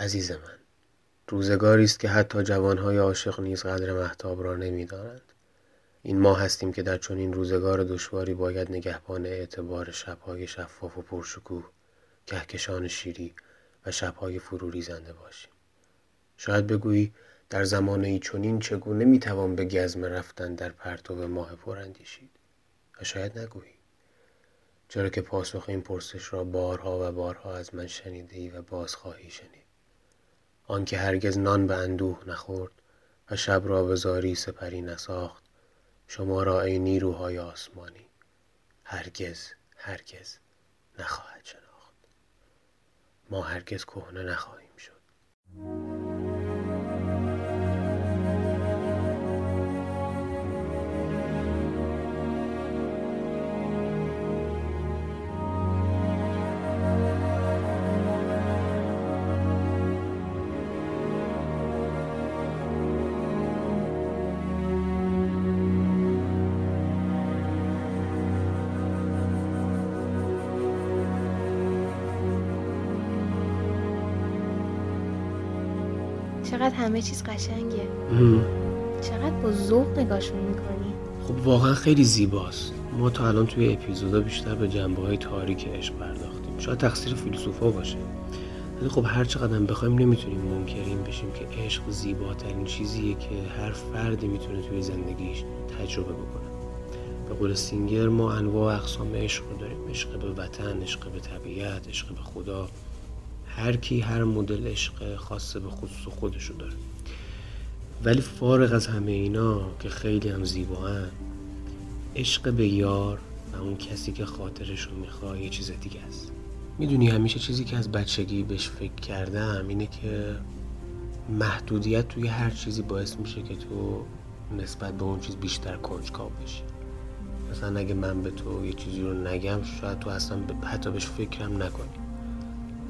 عزیز من، روزگاری است که حتی جوانهای عاشق نیز قدر مهتاب را نمی‌دانند. این ما هستیم که در چنین روزگار دشواری باید نگهبان اعتبار شب‌های شفاف و پرشکوه، کهکشان شیری و شب‌های فروریزنده باشیم. شاید بگویی در زمانه‌ای چنین چگونه می‌توان به گزم رفتن در پرتو ماه پراندیشید؟ و شاید نگویی، چرا که پاسخ این پرسش را بارها و بارها از من شنیده‌ای و باز خواهی شنید. آن که هرگز نان به اندوه نخورد و شب را به زاری سپری نساخت، شما را ای نیروهای آسمانی هرگز هرگز نخواهد شناخت. ما هرگز کهنه نخواهیم شد. چقدر همه چیز قشنگه. چقدر با ذوق نگاهشون میکنی. خب واقعا خیلی زیباست. ما تا الان توی اپیزودا بیشتر به جنبه‌های تاریک عشق پرداختیم. شاید تقصیر فیلسوفا باشه. ولی خب هر چقدر هم بخوایم نمیتونیم منکر این بشیم که عشق زیباترین چیزیه که هر فردی میتونه توی زندگیش تجربه بکنه. به قول سینگر ما انواع اقسام عشق رو داریم. عشق به وطن، عشق به طبیعت، عشق به خدا. هر کی هر مدل عشق خاص به خصوص خودشو داره. ولی فارغ از همه اینا که خیلی هم زیباهن، عشق به یار و اون کسی که خاطرشو میخواه یه چیز دیگه است. میدونی همیشه چیزی که از بچگی بهش فکر کردم اینه که محدودیت توی هر چیزی باعث میشه که تو نسبت به اون چیز بیشتر کنجکاو بشی. مثلا اگه من به تو یه چیزی رو نگم، شاید تو اصلا حتی بهش فکرم نکنی.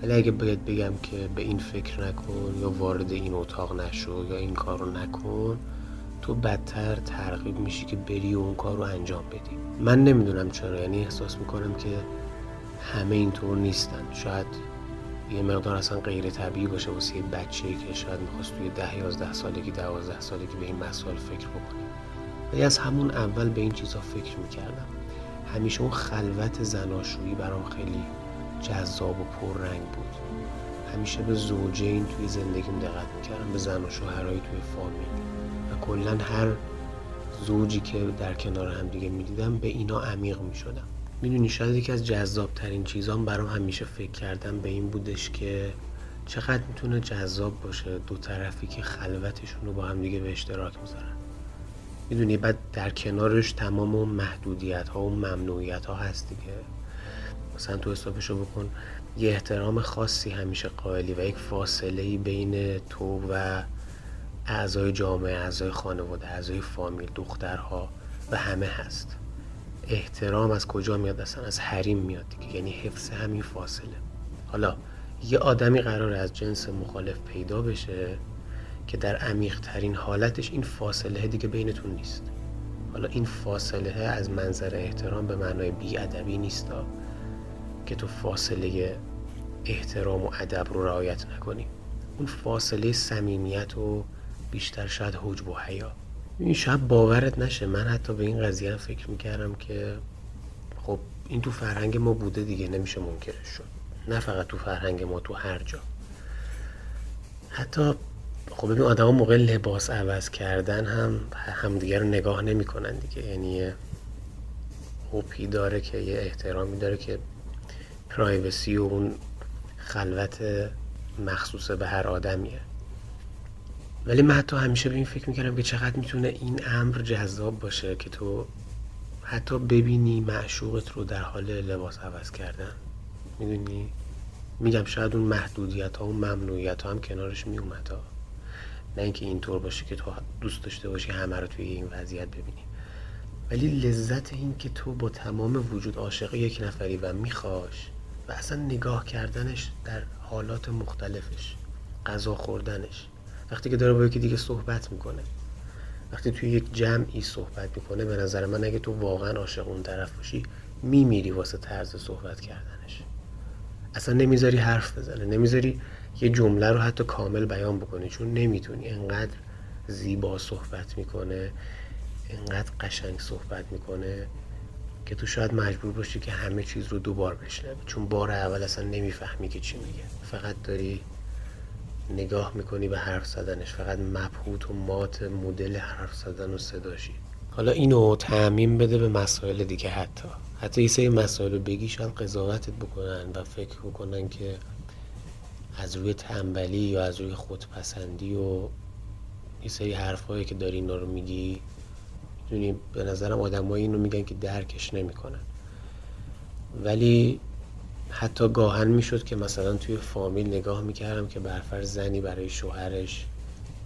ولی اگه باید بگم که به این فکر نکن یا وارد این اتاق نشو یا این کار رو نکن، تو بدتر ترغیب میشی که بری و اون کار رو انجام بدی. من نمیدونم چرا، یعنی احساس میکنم که همه اینطور نیستن. شاید یه مقدار اصلا غیر طبیعی باشه واسه یه بچه‌ای که شاید میخواست توی 10-11 سالگی 12 سالگی به این مسائل فکر بکنه. ولی از همون اول به این چیزا فکر میکردم. همیشه اون خلوت زناشویی برام خیلی جذاب و پررنگ بود. همیشه به زوجین توی زندگیم دقت میکردم، به زن و شوهرای توی فامیل و کلاً هر زوجی که در کنار هم دیگه میدیدم به اینا عمیق میشدم. میدونی شاید یکی از جذابترین چیزام برام همیشه فکر کردم به این بودش که چقدر میتونه جذاب باشه دو طرفی که خلوتشون رو با هم دیگه به اشتراک میذارن. میدونی بعد در کنارش تمام اون محدودیت ها و ممنوعیت ها هست دیگه. مثلا تو حسابشو بکن یه احترام خاصی همیشه قائلی و یک فاصله‌ای بین تو و اعضای جامعه، اعضای خانواده، اعضای فامیل، دخترها و همه هست. احترام از کجا میاد؟ اصلا از حریم میاد دیگه، یعنی حفظ همین فاصله. حالا یه آدمی قراره از جنس مخالف پیدا بشه که در عمیق‌ترین حالتش این فاصله دیگه بینتون نیست. حالا این فاصله از منظر احترام به معنای بی‌ادبی نیست که تو فاصله احترام و ادب رو رعایت نکنی. اون فاصله صمیمیت و بیشتر شاید حجب و حیا. این شب باورت نشه من حتی به این قضیه فکر میکردم که خب این تو فرهنگ ما بوده دیگه، نمیشه منکرش شد. نه فقط تو فرهنگ ما، تو هر جا. حتی خب ببین آدم ها موقع لباس عوض کردن هم دیگه رو نگاه نمی کنن دیگه. یعنی حبی داره که یه احترامی داره که پرایوسی و اون خلوت مخصوص به هر آدمیه. ولی من حتی همیشه به این فکر میکردم که چقدر میتونه این امر جذاب باشه که تو حتی ببینی معشوقت رو در حال لباس عوض کردن. میدونی؟ میگم شاید اون محدودیت ها و ممنوعیت ها هم کنارش میومد ها. نه اینکه اینطور باشه که تو دوست داشته باشی همه رو توی این وضعیت ببینی. ولی لذت این که تو با تمام وجود عاشق یک نفری و میخواش و اصلا نگاه کردنش در حالات مختلفش، غذا خوردنش، وقتی که داره با یکی دیگه صحبت میکنه، وقتی توی یک جمعی صحبت میکنه، به نظر من اگه تو واقعا عاشق اون طرف باشی میمیری واسه طرز صحبت کردنش. اصلا نمیذاری حرف بزنه، نمیذاری یه جمله رو حتی کامل بیان بکنی، چون نمیتونی. انقدر زیبا صحبت میکنه، انقدر قشنگ صحبت میکنه که تو شاید مجبور باشی که همه چیز رو دوبار بشنوی، چون بار اول اصلا نمیفهمی که چی میگه، فقط داری نگاه میکنی به حرف زدنش، فقط مبهوت و مات مدل حرف زدن و صداشی. حالا اینو تعمیم بده به مسائل دیگه، حتی یه سری مسائل رو بگی شاید قضاوتت بکنن و فکر بکنن که از روی تنبلی یا از روی خودپسندی و یه سری حرفایی که داری اینا رو میگی. میدونی به نظرم آدمای اینو میگن که درکش نمیکنن، ولی حتی گاهن میشد که مثلا توی فامیل نگاه میکردم که برفر زنی برای شوهرش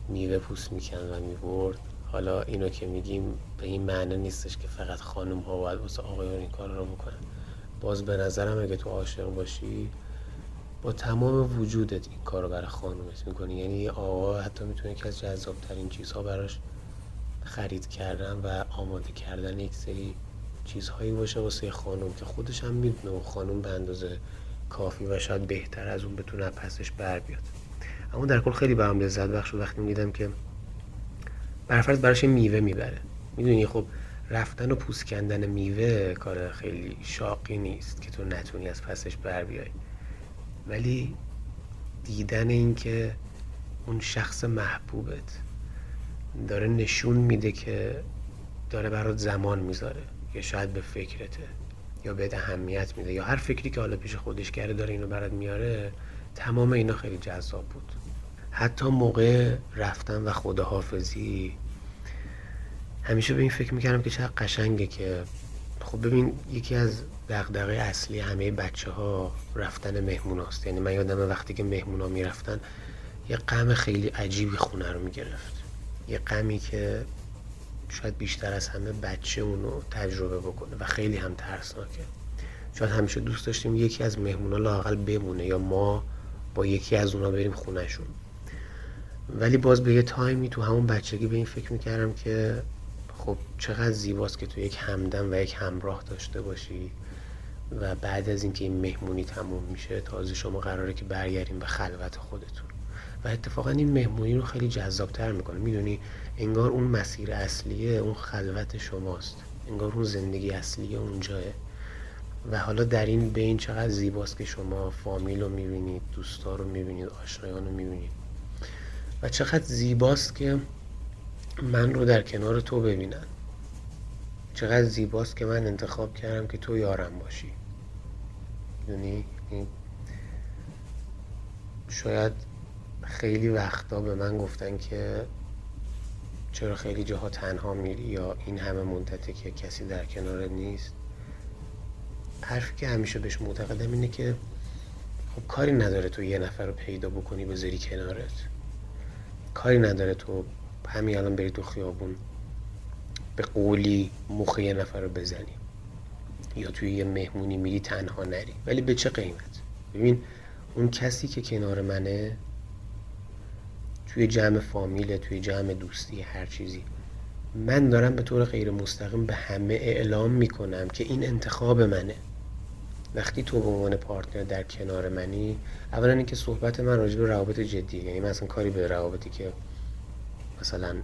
میوه پوست میکند و میبرد. حالا اینو که میگیم به این معنی نیستش که فقط خانم ها باید واسه آقایون این کار رو بکنن. باز به نظرم اگه تو عاشق باشی با تمام وجودت این کار رو برای خانومت میکنی. یعنی آقا حتی میتونه که از جذابترین چیزها براش خرید کردن و آماده کردن یک سری چیزهایی باشه واسه خانم که خودش هم میدونه و خانم به اندازه کافی و شاید بهتر از اون بتونه پسش بر بیاد. اما در کل خیلی برام لذت بخش شد وقتی میدیدم که برفرض براش میوه میبره. میدونی خب رفتن و پوست کندن میوه کار خیلی شاقی نیست که تو نتونی از پسش بر بیای، ولی دیدن این که اون شخص محبوبت داره نشون میده که داره برات زمان میذاره، یا شاید به فکرته، یا بهت اهمیت میده، یا هر فکری که حالا پیش خودش کرده داره اینو برات میاره. تمام اینا خیلی جذاب بود. حتی موقع رفتن و خداحافظی همیشه به این فکر میکردم که چقدر قشنگه که خب ببین یکی از دغدغه اصلی همه بچه‌ها رفتن مهمون هاست. یعنی من یادمه وقتی که مهمونا میرفتن یه غم خیلی عجیبی خونه رو میگرفت، یه غمی که شاید بیشتر از همه بچه اونو تجربه بکنه و خیلی هم ترسناکه. شاید همیشه دوست داشتیم یکی از مهمونا لااقل بمونه یا ما با یکی از اونا بریم خونه‌شون، ولی باز به یه تایمی تو همون بچگی به این فکر میکردم که خب چقدر زیباست که تو یک همدم و یک همراه داشته باشی و بعد از اینکه این مهمونی تموم میشه تازه شما قراره که برگردیم به خلوت خودتون. و اتفاقا این مهمونی رو خیلی جذابتر میکنه. میدونی انگار اون مسیر اصلیه، اون خلوت شماست، انگار اون زندگی اصلیه اونجاه. و حالا در این بین چقدر زیباست که شما فامیل رو میبینید، دوستا رو میبینید، آشنایان رو میبینید، و چقدر زیباست که من رو در کنار تو ببینن، چقدر زیباست که من انتخاب کردم که تو یارم باشی. میدونی شاید خیلی وقتا به من گفتن که چرا خیلی جاها تنها میری یا این همه منتته که کسی در کنارت نیست. حرفی که همیشه بهش معتقدم اینه که خب کاری نداره تو یه نفر رو پیدا بکنی بذاری کنارت، کاری نداره تو همین الان بری تو خیابون به قولی مخ یه نفر رو بزنی یا توی یه مهمونی میری تنها نری، ولی به چه قیمت؟ ببین اون کسی که کنار منه توی جمع فامیله، توی جمع دوستی، هر چیزی، من دارم به طور غیر مستقیم به همه اعلام میکنم که این انتخاب منه. وقتی تو به عنوان پارتنر در کنار منی، اولا اینکه صحبت من راجع به روابط جدیه، یعنی من اصلا کاری به روابطی که مثلا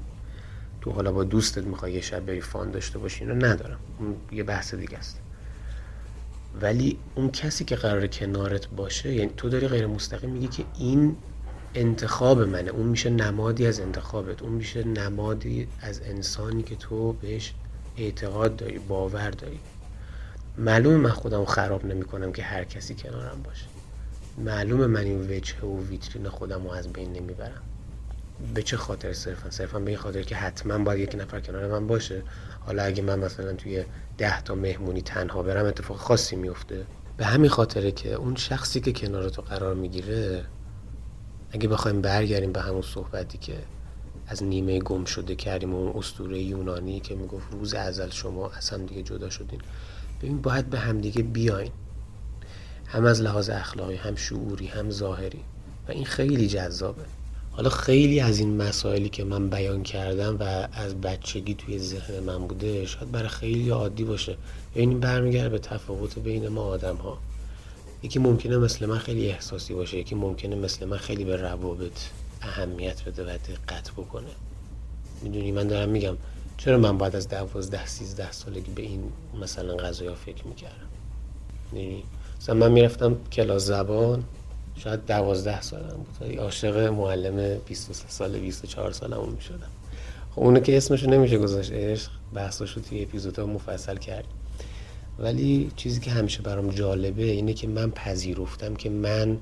تو حالا با دوستت میخوای یه شب بری فان داشته باشی اینو ندارم، اون یه بحث دیگه است. ولی اون کسی که قراره کنارت باشه، یعنی تو داری غیر مستقیم میگی که این انتخاب منه. اون میشه نمادی از انتخابت، اون میشه نمادی از انسانی که تو بهش اعتقاد داری، باور داری. معلومه من خودم خراب نمی کنم که هر کسی کنارم باشه، معلومه من این وجهه و ویترین خودم رو از بین نمی برم. به چه خاطر؟ صرفا به این خاطر که حتما باید یک نفر کنار من باشه. حالا اگه من مثلا توی 10 تا مهمونی تنها برم اتفاق خاصی میفته؟ به همین خاطره که اون شخصی که کنار تو قرار میگیره، اگه بخوایم برگردیم به همون صحبتی که از نیمه گم شده کردیم، اون اسطوره یونانی که میگفت روز ازل شما از هم دیگه جدا شدین، ببین باید به هم دیگه بیاین، هم از لحاظ اخلاقی، هم شعوری، هم ظاهری، و این خیلی جذابه. حالا خیلی از این مسائلی که من بیان کردم و از بچگی توی ذهن من بوده شاید برای خیلی عادی باشه، یعنی برمیگرده به تفاوت بین ما آدم‌ها. یکی ممکنه مثل من خیلی احساسی باشه، یکی ممکنه مثل من خیلی به روابط اهمیت بده و دقت بکنه. میدونی من دارم میگم چرا من بعد از 12-13 سالگی به این مثلا قضایا فکر میکردم. میدونی مثلا من میرفتم کلاس زبان، شاید 12 سالم بود، عاشق معلم 23 ساله 24 سالمون میشدم. خب اونو که اسمشو نمیشه گذاشت عشق، بحثاشو توی اپیزودها مفصل کرد. ولی چیزی که همیشه برام جالبه اینه که من پذیرفتم که من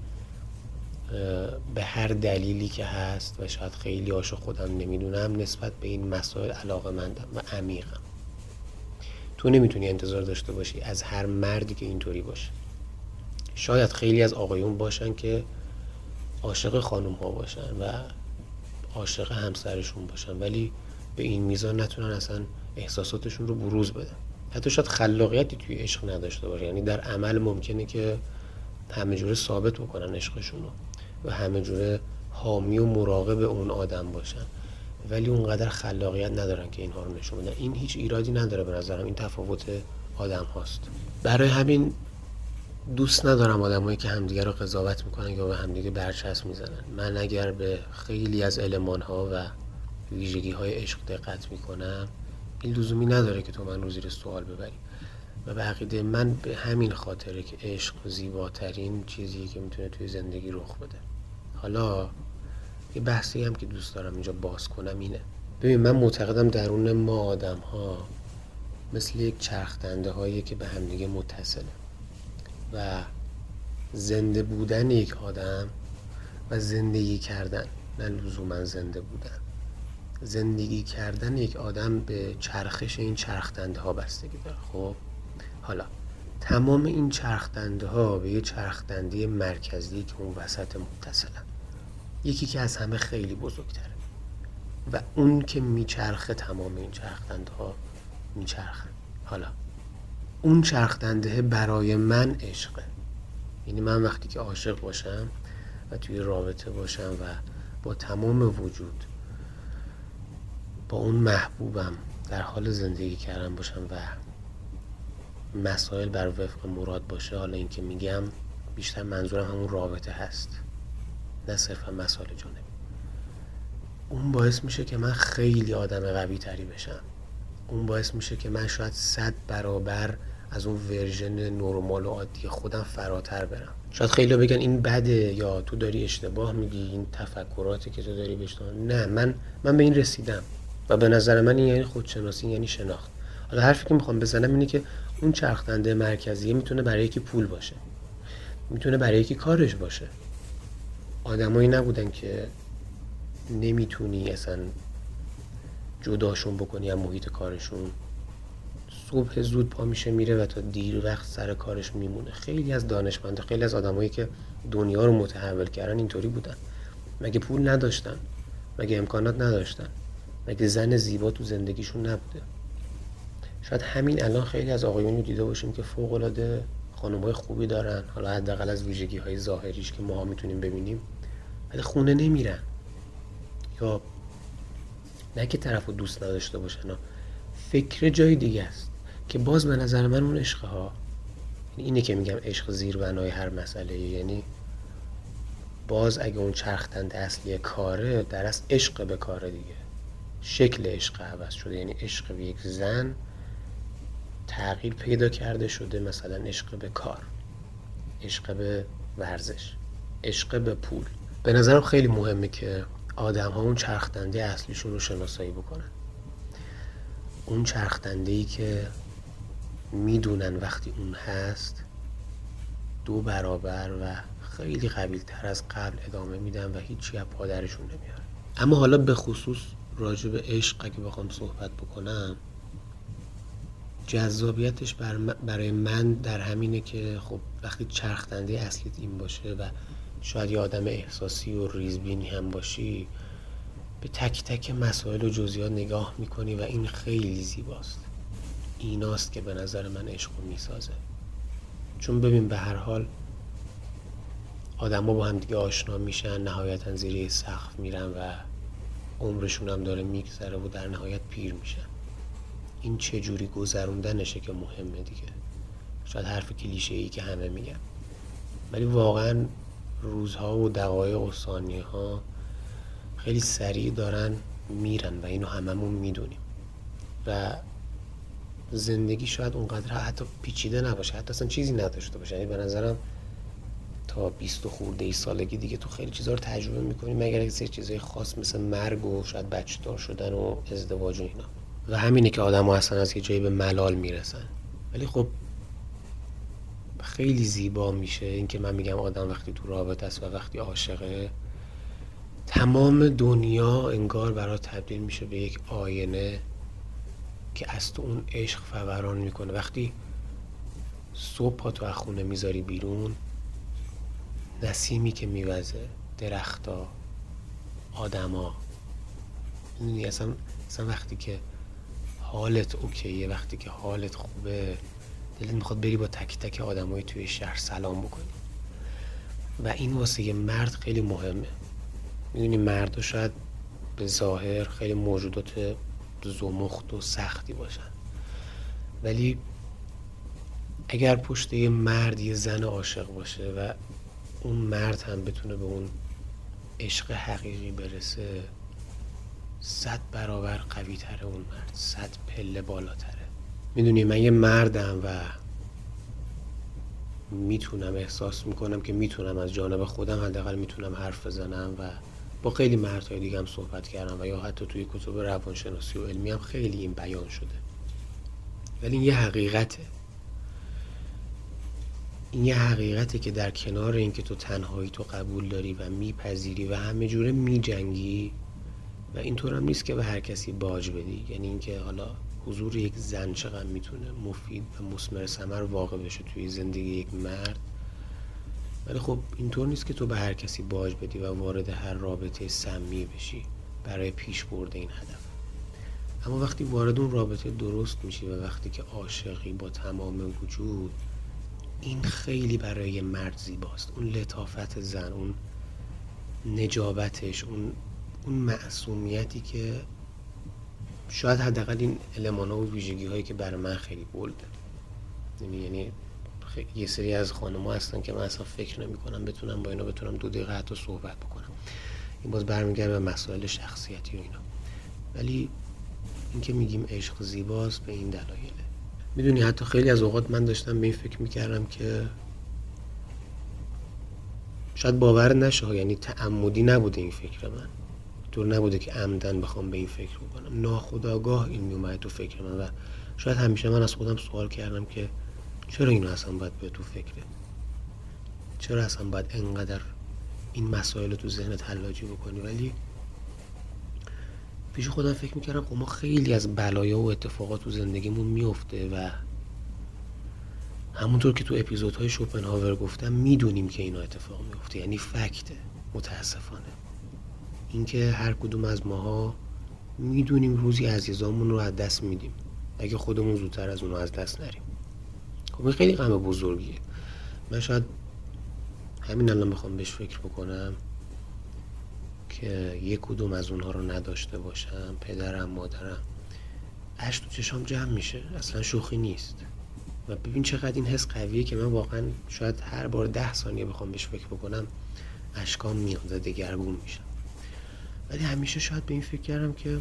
به هر دلیلی که هست و شاید خیلی هاشو خودم نمیدونم، نسبت به این مسائل علاقه‌مندم و عمیقم. تو نمیتونی انتظار داشته باشی از هر مردی که اینطوری باشه. شاید خیلی از آقایون باشن که عاشق خانم ها باشن و عاشق همسرشون باشن، ولی به این میزان نتونن اصلا احساساتشون رو بروز بدن. حتی شاید خلاقیتی توی عشق نداشته باشه، یعنی در عمل ممکنه که همه جوره ثابت بکنن عشقشون رو و همه جوره حامی و مراقب اون آدم باشن، ولی اونقدر خلاقیت ندارن که اینها رو نشون بدن. این هیچ ایرادی نداره به نظرم، این تفاوت آدم هاست. برای همین دوست ندارم آدمایی که همدیگه رو قضاوت میکنن یا به همدیگه برچسب میزنن. من اگر به خیلی از المان‌ها و ویژگی‌های عشق دقت میکنم، این لزومی نداره که تو من رو زیر سوال ببری. و به عقیده من به همین خاطره که عشق زیباترین چیزیه که میتونه توی زندگی رخ بده. حالا یه بحثی هم که دوست دارم اینجا باز کنم اینه. ببین من معتقدم درون ما آدم‌ها مثل یک چرخ‌دنده‌ایه که به همدیگه متصله. و زنده بودن یک آدم و زندگی کردن، نه لزوما زنده بودن، زندگی کردن یک آدم به چرخش این چرخدنده ها بستگی داره. خب حالا تمام این چرخدنده ها به یه چرخدنده مرکزی که اون وسط متصلن، یکی که از همه خیلی بزرگتره و اون که میچرخه تمام این چرخدنده ها میچرخن. حالا اون چرخدنده برای من عشقه، یعنی من وقتی که عاشق باشم و توی رابطه باشم و با تمام وجود با اون محبوبم در حال زندگی کردن باشم و مسائل بر وفق مراد باشه. حالا این که میگم بیشتر منظورم همون رابطه هست، نه صرفا مسائل جانبی. اون باعث میشه که من خیلی آدم قوی تری بشم. اون باعث میشه که من شاید 100 برابر از اون ورژن نورمال و عادی خودم فراتر برم. شاید خیلی بگن این بده یا تو داری اشتباه میگی، این تفکراتی که تو داری بشتن. نه، من به این رسیدم و به نظر من این یعنی خودشناسی، یعنی شناخت. حالا حرفی که میخوام بزنم اینه که اون چرخدنده مرکزی میتونه برای یکی پول باشه، میتونه برای یکی کارش باشه. آدمایی نبودن که نمیتونی اصلا جداشون بکنی از محیط کارشون. صبح زود پا میشه میره و تا دیر وقت سر کارش میمونه. خیلی از دانشمندا، خیلی از آدمایی که دنیا رو متحول کردن اینطوری بودن. مگه پول نداشتن؟ مگه امکانات نداشتن؟ مگه زن زیبا تو زندگیشون نبوده؟ شاید همین الان خیلی از آقایون رو دیده باشیم که فوق العاده خانم‌های خوبی دارن، حالا حداقل از ویژگی‌های ظاهریش که ما میتونیم ببینیم، ولی خونه نمیرن. یا نه که طرفو دوست نداشته باشن، فکر جای دیگه است که باز به نظر من اون عشقه ها، اینه که میگم عشق زیربنای هر مسئله. یعنی باز اگه اون چرخدنده اصلی کاره، در اصل عشق به کاره دیگه، شکل عشق عوض شده. یعنی عشق به یک زن تغییر پیدا کرده شده، مثلا عشق به کار، عشق به ورزش، عشق به پول. به نظرم خیلی مهمه که آدم ها اون چرخدنده اصلیشون رو شناسایی بکنن. اون چرخدندهی که میدونن وقتی اون هست 2 برابر و خیلی قوی‌تر از قبل ادامه میدن و هیچی از پادرشون نمیاره. اما حالا به خصوص راجع به عشق اگه بخوام صحبت بکنم، جذابیتش برای من در همینه که خب وقتی چرخدنده اصلیت این باشه و شاید یه آدم احساسی و ریزبینی هم باشی، به تک تک مسائل و جزئیات نگاه میکنی و این خیلی زیباست. ایناست که به نظر من عشق رو میسازه. چون ببین به هر حال آدم ها با هم دیگه آشنا میشن، نهایتا زیر سقف میرن و عمرشون هم داره میگذره و در نهایت پیر میشن. این چجوری گذروندنشه که مهمه دیگه. شاید حرف کلیشه‌ای که همه میگن، ولی واقعا روزها و دقایق و ثانیه ها خیلی سریع دارن میرن و اینو هممون میدونیم و زندگی شاید اونقدر حتی پیچیده نباشه، حتی اصلا چیزی نداشته باشه. یعنی به نظرم تا 20 خورده ای سالگی دیگه تو خیلی چیزا رو تجربه میکنی، مگر اینکه سری چیزای خاص مثل مرگ و شاید بچه‌دار شدن و ازدواج و اینا، و همینه که آدم‌ها اصلا از یه جایی به ملال میرسن. ولی خب خیلی زیبا میشه اینکه من میگم آدم وقتی تو رابطه است و وقتی عاشقه، تمام دنیا انگار برای تبدیل میشه به یک آینه که از تو اون عشق فوران میکنه. وقتی صبح پا تو از خونه میذاری بیرون، نسیمی که میوزه، درختا، آدما، میدونی اصلا وقتی که حالت اوکیه، وقتی که حالت خوبه، دلت میخواد بری با تک تک آدمای توی شهر سلام بکنی. و این واسه یه مرد خیلی مهمه. میدونی مردا شاید به ظاهر خیلی موجودات زمخت و سختی باشن، ولی اگر پشت یه مرد یه زن عاشق باشه و اون مرد هم بتونه به اون عشق حقیقی برسه، 100 برابر قوی تره اون مرد، 100 پله بالاتره. میدونی من یه مردم و میتونم احساس میکنم که میتونم از جانب خودم حداقل میتونم حرف بزنم و با خیلی مردهای دیگه هم صحبت کردم و یا حتی توی کتب روانشناسی و علمی هم خیلی این بیان شده. ولی این یه حقیقته، این یه حقیقته که در کنار این که تو تنهایی تو قبول داری و میپذیری و همه جوره میجنگی و اینطور هم نیست که به هر کسی باج بدی. یعنی اینکه حالا حضور یک زن چقدر میتونه مفید و مثمر ثمر واقع بشه توی زندگی یک مرد، ولی خب اینطور نیست که تو به هر کسی باج بدی و وارد هر رابطه سمی بشی برای پیش برد این هدف. اما وقتی وارد اون رابطه درست میشی و وقتی که عاشقی با تمام وجود، این خیلی برای مرد زیباست. اون لطافت زن، اون نجابتش، اون معصومیتی که شاید حداقل این المان‌ها و ویژگی‌هایی که برای من خیلی بولده. یعنی یه سری از خانم‌ها هستن که من اصلا فکر نمی‌کنم بتونم با اینا 2 دقیقه حتی صحبت بکنم. این باز برمیگرده به مسائل شخصیتی و اینا. ولی اینکه میگیم عشق زیباست به این دلایله. میدونی حتی خیلی از اوقات من داشتم به این فکر میکردم که شاید باور نشه، یعنی تعمدی نبوده این فکر من، طور نبوده که عمدن بخوام به این فکر بکنم، ناخودآگاه این میومد تو فکر من و شاید همیشه من از خودم سوال کردم که چرا اینو اصلا باید به تو فکره، چرا اصلا باید انقدر این مسائل رو تو ذهنت حلاجی بکنی. ولی پیش خودم فکر میکردم خب ما خیلی از بلایا و اتفاقات تو زندگیمون میفته و همونطور که تو اپیزودهای شوپنهاور گفتم میدونیم که اینا اتفاق میفته، یعنی فکته. متاسفانه اینکه هر کدوم از ماها میدونیم روزی عزیزامون رو از دست میدیم اگه خودمون زودتر از اونو از دست نریم. خب این خیلی غم بزرگیه. من شاید همین الان بخوام بهش فکر بکنم که یک کدوم از اونها رو نداشته باشم، پدرم، مادرم، اشک تو چشام جمع میشه، اصلا شوخی نیست. و ببین چقدر این حس قویه که من واقعا شاید هر بار 10 ثانیه بخوام بهش فکر بکنم اشکام میاد و دگرگون میشم. ولی همیشه شاید به این فکر کردم که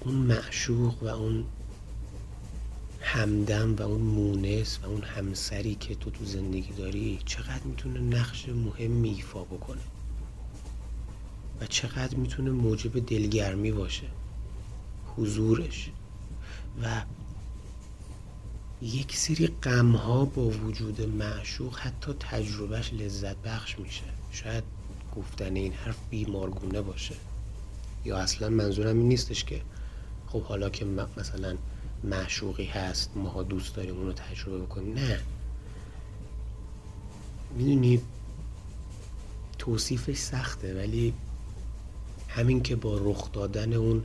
اون معشوق و اون همدم و اون مونس و اون همسری که تو زندگی داری چقدر میتونه نقش مهمی ایفا بکنه و چقدر میتونه موجب دلگرمی باشه حضورش. و یک سری غمها با وجود معشوق حتی تجربهش لذت بخش میشه. شاید گفتن این حرف بیمارگونه باشه، یا اصلا منظورم این نیستش که خب حالا که مثلا معشوقی هست ماها دوست داریم اونو تجربه بکنیم، نه. میدونی توصیفش سخته، ولی همین که با رخ دادن اون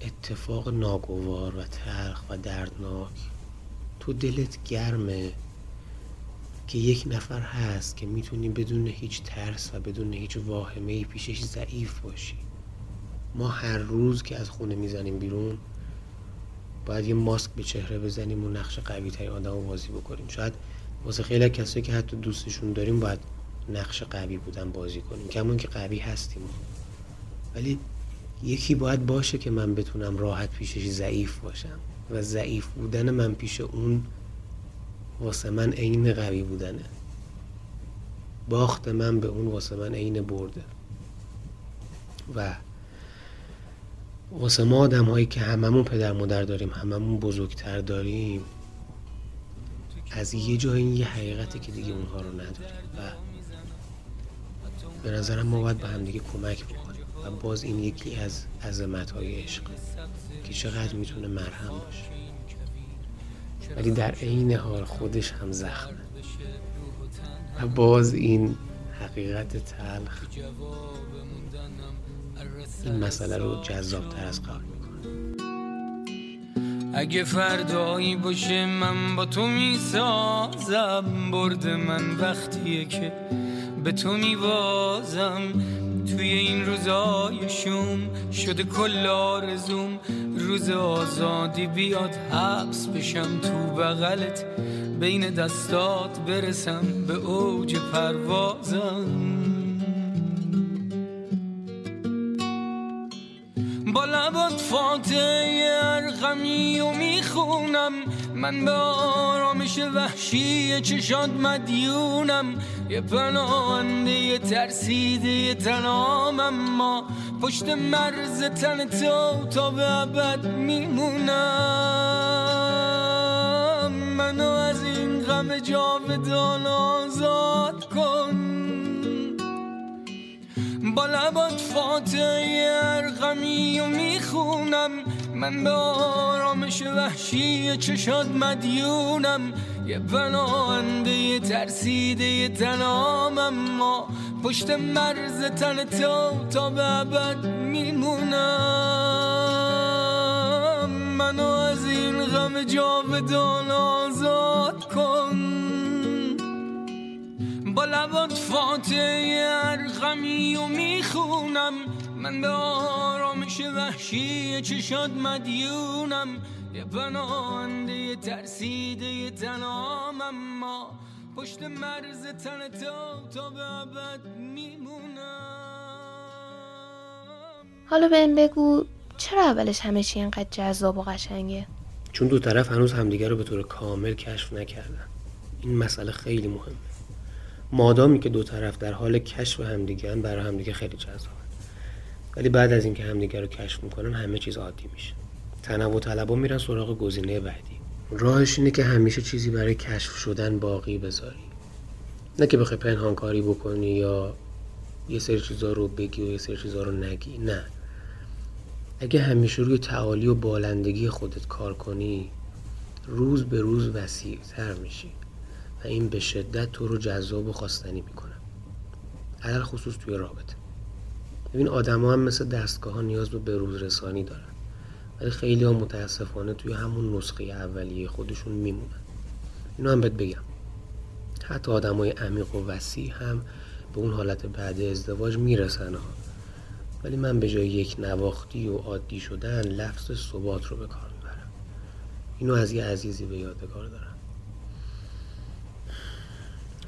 اتفاق ناگوار و تلخ و دردناک تو دلت گرمه که یک نفر هست که میتونی بدون هیچ ترس و بدون هیچ واهمه‌ای پیشش ضعیف باشی. ما هر روز که از خونه میزنیم بیرون باید یه ماسک به چهره بزنیم و نقش قوی‌ترین آدمو بازی بکنیم. شاید واسه خیلی کسایی که حتی دوستشون داریم باید نقش قوی بودن بازی کنیم، کمون که قوی هستیم، ولی یکی باید باشه که من بتونم راحت پیشش ضعیف باشم و ضعیف بودن من پیش اون واسه من عین قوی بودنه. باخت من به اون واسه من عین برده. و واسه ما آدم هایی که هممون پدر مادر داریم، هممون بزرگتر داریم، از یه جای این یه حقیقته که دیگه اونها رو نداریم و به نظرم ما باید به همدیگه کمک بکنیم و باز این یکی از عظمت‌های عشق که چقدر میتونه مرهم باشه، ولی در عین حال خودش هم زخمه و باز این حقیقت تلخ این مسئله رو جذاب‌تر از قبل میکنه. اگه فردایی باشه من با تو میسازم، برد من وقتیه که به تو میوازم، توی این روزای شوم شده کل آرزوم، روز آزادی بیاد حبس بشم تو بغلت، بین دستات برسم به اوج پروازم، با لبات فاتحه ارقمی و میخونم، من به آرامش وحشی چشات مدیونم، یه پناهنده یه ترسیده یه تنام، اما پشت مرز تن تو تا به ابد میمونم، منو از این غم جاودان آزاد کن، با لبات فاتحه ارقمی و میخونم، من به آرامش وحشی چشات مدیونم، یه پناهنده یه ترسیده یه تنام، اما پشت مرز تن تو تا به ابد میمونم، منو از این غم جاودان آزاد کن، با لبات فاتحه ارقمی و میخونم، من به آرامش وحشی چشات مدیونم، یه پناهنده یه ترسیده یه تنام، اما پشت مرز تن تو تا به ابد میمونم. حالا بهم بگو چرا اولش همه چی اینقدر جذاب و قشنگه؟ چون دو طرف هنوز همدیگه رو به طور کامل کشف نکردن. این مسئله خیلی مهمه. مادامی که دو طرف در حال کشف همدیگه، برای همدیگه خیلی جذابه، ولی بعد از اینکه همدیگه رو کشف میکنن همه چیز عادی میشه. تنوع طلبا میرن سراغ گزینه بعدی. راهش اینه که همیشه چیزی برای کشف شدن باقی بذاری، نه که بخوای پنهانکاری بکنی یا یه سری چیزا رو بگی و یه سری چیزا رو نگی. نه، اگه همیشه روی تعالی و بالندگی خودت کار کنی، روز به روز وسیع‌تر میشی و این به شدت تو رو جذاب و خواستنی میکنه، علل خصوص توی رابطه. ببین، آدم هم مثل دستگاه ها نیاز به بروز رسانی دارن، ولی خیلی ها متاسفانه توی همون نسخه اولیه خودشون میمونن. اینو هم بهت بگم، حتی آدم های عمیق و وسیع هم به اون حالت بعد ازدواج میرسن ها، ولی من به جای یک نواختی و عادی شدن لفظ ثبات رو به کار میبرم. اینو از یه عزیزی به یادگار دارم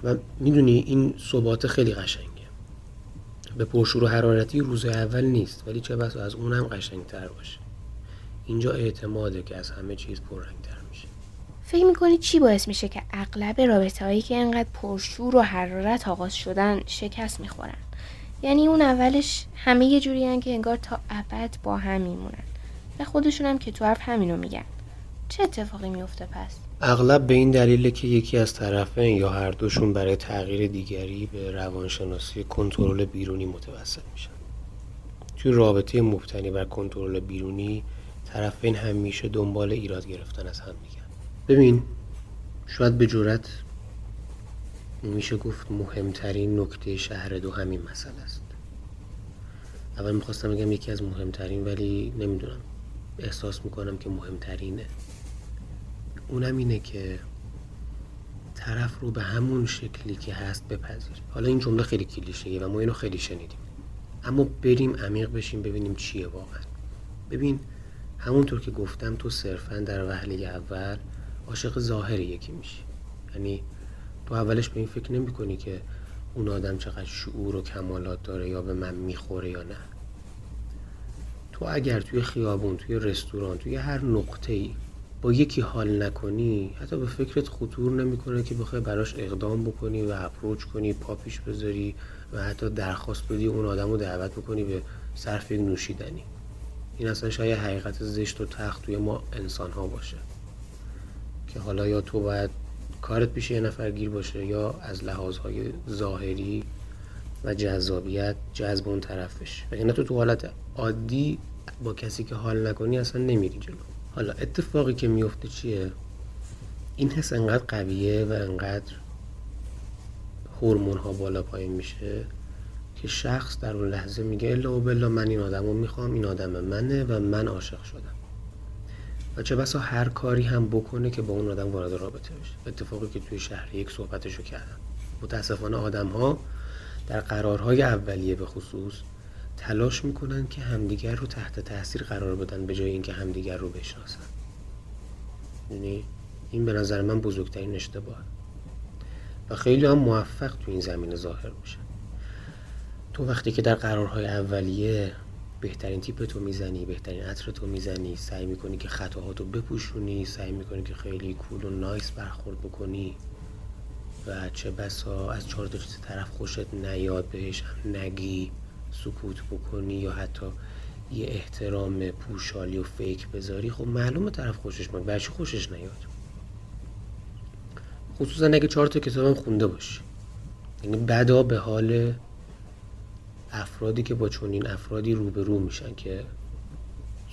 و میدونی این ثبات خیلی قشنگه، به پرشور و حرارتی روز اول نیست، ولی چه بسا از اونم قشنگتر باشه. اینجا اعتماده که از همه چیز پررنگتر میشه. فکر میکنی چی باعث میشه که اغلب رابطه هایی که انقدر پرشور و حرارت آغاز شدن شکست میخورن؟ یعنی اون اولش همه یه جوری هن که انگار تا ابد با هم میمونن و خودشون هم که تو حرف همینو میگن. چه اتفاقی میفته پس؟ اغلب به این دلیله که یکی از طرفین یا هر دوشون برای تغییر دیگری به روانشناسی کنترل بیرونی متوسل میشن. توی رابطه مبتنی بر کنترل بیرونی طرفین همیشه دنبال ایراد گرفتن از هم دیگر. ببین، شاید به جرئت میشه گفت مهمترین نکته شهر دو همین مسئله است. اول میخواستم بگم یکی از مهمترین، ولی نمیدونم، احساس میکنم که مهمترینه. اونم اینه که طرف رو به همون شکلی که هست بپذیریم. حالا این جمله خیلی کلیشه‌ایه و ما اینو خیلی شنیدیم، اما بریم عمیق بشیم ببینیم چیه واقعا. ببین، همونطور که گفتم تو صرفاً در وهله اول عاشق ظاهر یکی میشی، یعنی تو اولش به این فکر نمی کنی که اون آدم چقدر شعور و کمالات داره یا به من میخوره یا نه. تو اگر توی خیابون، توی رستوران، توی هر نقطه‌ای با یکی حال نکنی، حتی به فکرت خطور نمیکنه که بخوای براش اقدام بکنی و اپروچ کنی، پا پیش بذاری و حتی درخواست بدی اون آدم رو دعوت بکنی به صرف یک نوشیدنی. این اصلا شاید حقیقت زشت و تلخ توی ما انسان ها باشه که حالا یا تو باید کارت پیش یه نفر گیر باشه یا از لحاظهای ظاهری و جذابیت جذب اون طرف بشی، وگرنه تو حالت عادی با کسی که حال نکنی اصلا نمیری جلو. حالا اتفاقی که میفته چیه؟ این حس انقدر قویه و انقدر هورمون ها بالا پایین میشه که شخص در اون لحظه میگه الا و بلا من این آدم رو میخوام، این آدم منه و من عاشق شدم، و چه بسا هر کاری هم بکنه که با اون آدم وارد رابطه بشه. اتفاقی که توی شهر یک صحبتشو کردم، متاسفانه آدم ها در قرارهای اولیه به خصوص تلاش میکنن که همدیگر رو تحت تاثیر قرار بدن به جای اینکه همدیگر رو بشناسن. یعنی این به نظر من بزرگترین اشتباهه و خیلی هم موفق تو این زمینه ظاهر میشه. تو وقتی که در قرارهای اولیه بهترین تیپ تو میزنی، بهترین عطر تو میزنی، سعی میکنی که خطاهاتو بپوشونی، سعی میکنی که خیلی کول و نایس برخورد بکنی و چه بسا از 4 تا چیز طرف خوشت نیاد، بهش هم نگی، سکوت بکنی یا حتی یه احترام پوشالی و فیک بذاری، خب معلومه طرف خوشش میاد، بچه خوشش نیاد، خصوصا اگه 4 تا کتابم خونده باشی. یعنی بدا به حال افرادی که با چنین افرادی روبرو میشن که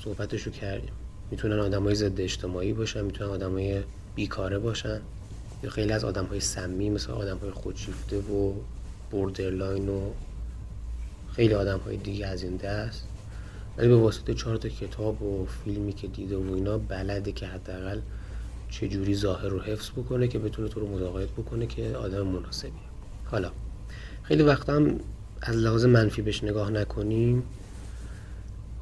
صحبتشو کردیم. میتونن آدمای ضد اجتماعی باشن، میتونن آدمای بیکاره باشن، یا خیلی از آدمهای سمی مثل آدمهای خودشیفته و بوردرلاین و خیلی آدمهای دیگه از این دست، ولی به واسطه 4 تا کتاب و فیلمی که دیده و اینا بلده که حداقل چجوری ظاهر رو حفظ بکنه که بتونه تو رو متقاعد بکنه که آدم مناسبیه. حالا خیلی وقتا هم از لحاظ منفی بهش نگاه نکنیم،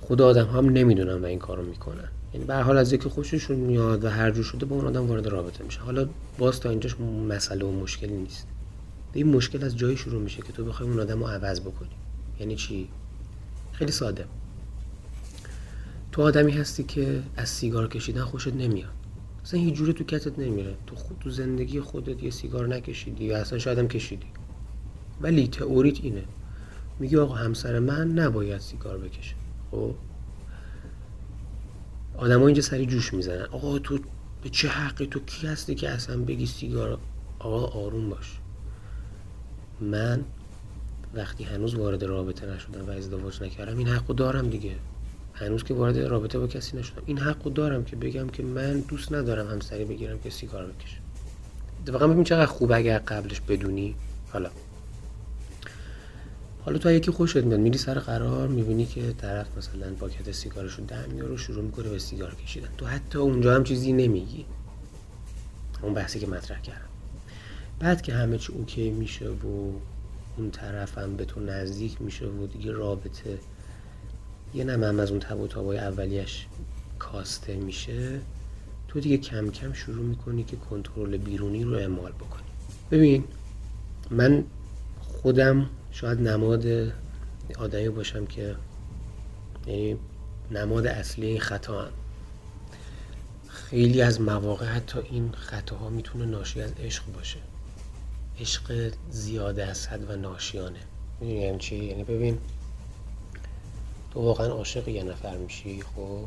خود آدم هم نمیدونن و این کارو میکنن. یعنی به هر حال از یکی خوششون میاد و هر جور شده با اون آدم وارد رابطه میشه. حالا باز تا اینجاش مسئله و مشکلی نیست. این مشکل از جایی شروع میشه که تو بخوای اون آدمو عوض بکنی. یعنی چی؟ خیلی ساده. تو آدمی هستی که از سیگار کشیدن خوشت نمیاد. اصلا هیچ جوری تو کتت نمیره. تو زندگی خودت یه سیگار نکشیدی یا اصلا شاید هم کشیدی. ولی تئوریت اینه. میگی آقا همسر من نباید سیگار بکشه. خب آدم‌ها اینجا سری جوش میزنن، آقا تو به چه حقی، تو کی هستی که اصلا بگی سیگار؟ آقا آروم باش. من وقتی هنوز وارد رابطه نشدم و ازدواج نکردم این حقو دارم دیگه، هنوز که وارد رابطه با کسی نشدم این حقو دارم که بگم که من دوست ندارم همسری بگیرم که سیگار بکشه. واقعا ببین چقدر خوبه اگر قبلش بدونی. حالا تو یکی خوشت میاد، میری سر قرار، میبینی که طرف مثلا پاکت سیگارشو دمیاره و شروع میکنه به سیگار کشیدن. تو حتی اونجا هم چیزی نمیگی، اون بحثی که مطرح کردم. بعد که همه چی اوکی میشه و اون طرف هم به تو نزدیک میشه و دیگه رابطه یه نمه هم از اون تب و تابای اولیش کاسته میشه، تو دیگه کم کم شروع میکنی که کنترل بیرونی رو اعمال بکنی. ببین من خودم شاید نماد آدمی باشم که یعنی نماد اصلی این خطا هم. خیلی از مواقع حتی این خطاها میتونه ناشی از عشق باشه، عشق زیاده از حد و ناشیانه. میدونیم چی؟ یعنی ببین تو واقعا عاشق یه نفر میشی خب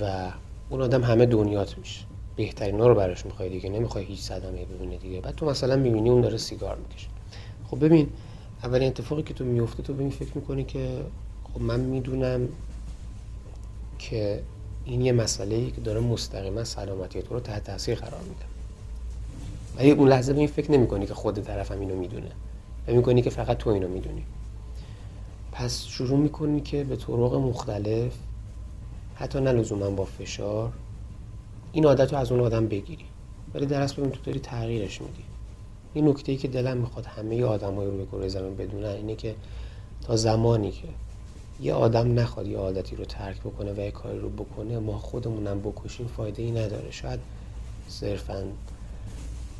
و اون آدم همه دنیات میشه، بهترینا رو براش میخوای دیگه، نمیخوای هیچ صدمه ببینه دیگه. بعد تو مثلا میبینی اون داره سیگار میکشه. خب ببین اولین اتفاقی که تو میفته تو به این فکر میکنی که خب من میدونم که این یه مسئله‌ای که داره مستقیما سلامتی تو رو تحت تاثیر قرار میده، ولی اون لحظه به این فکر نمیکنی که خود طرف هم اینو میدونه، فکر میکنی که فقط تو اینو میدونی. پس شروع میکنی که به طرق مختلف، حتی نه لزوما با فشار، این عادت رو از اون آدم بگیری، ولی در اصل تو داری تغییرش میدی. این نکته‌ای که دلم میخواد همه آدمای رو به کره زمین بدونن اینه که تا زمانی که یه آدم نخواد یه عادتی رو ترک بکنه و یه کاری رو بکنه ما خودمونم بکشیم فایده‌ای نداره. شاید صرفاً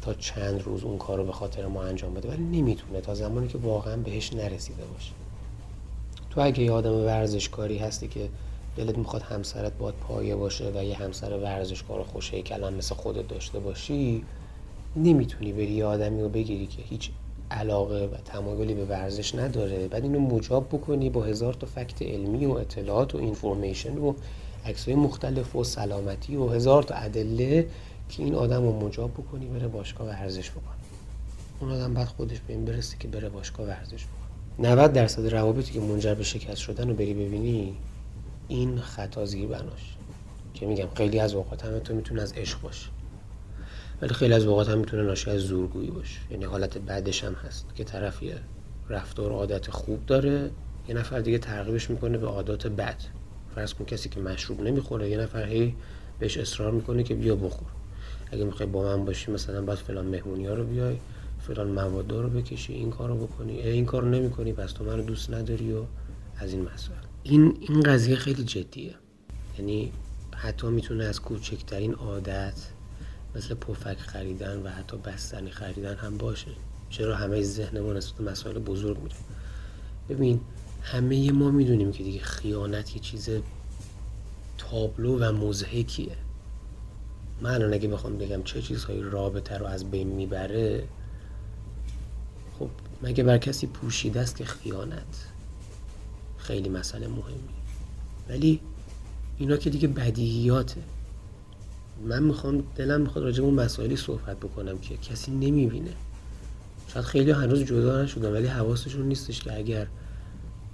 تا چند روز اون کار رو به خاطر ما انجام بده، ولی نمیتونه تا زمانی که واقعا بهش نرسیده باشه. تو اگه یه آدم ورزشکاری هستی که دلت میخواد همسرت باید پایه باشه و یه همسر ورزشکار خوشه کلم مثل خودت داشته باشی، نمیتونی بری یه آدمی رو بگیری که هیچ علاقه و تمایلی به ورزش نداره، بعد اینو مجاب بکنی با 1000 تا فکت علمی و اطلاعات و اینفورمیشن و عکس‌های مختلف و سلامتی و 1000 تا ادله که این آدم رو مجاب بکنی بره باشگاه ورزش بکنه. اون آدم بعد خودش به این برسه که بره باشگاه ورزش بکنه. 90% روابطی که منجر به شکست شدن رو بری ببینی، این خطا زیر بناش، که میگم خیلی از اوقات هم تو میتونه از عشق باشه، ولی خیلی از اوقات هم میتونه ناشی از زورگویی باشه. یعنی حالت بعدش هم هست که طرف یه رفتار عادت خوب داره، یه نفر دیگه ترغیبش میکنه به عادات بد. فرض کن کسی که مشروب نمیخوره، یه نفر هی بهش اصرار میکنه که بیا بخور، اگه میخوای با من باشی مثلا باید فلان مهمونی‌ها رو بیای، فلان موادها رو بکشی، این کارو بکنی، این کارو نمیکنی پس تو منو دوست نداری و از این مسائل. این قضیه خیلی جدیه. یعنی حتی میتونه از کوچکترین عادت مثل پفک خریدن و حتی بستنی خریدن هم باشه. چرا همه ذهنمون نسبت به مسائل بزرگ میره؟ ببین همه ما میدونیم که دیگه خیانت یه چیز تابلو و مضحکیه. من الان اگه بخوام بگم چه چیزهای رابطه رو از بین میبره، خب مگه بر کسی پوشیده است که خیانت خیلی مسئله مهمی، ولی اینا که دیگه بدیهیاته. من دلم میخواد راجع به اون مسائلی صحبت بکنم که کسی نمیبینه. شاید خیلی هنوز جدا نشدن ولی حواسشون نیستش که اگر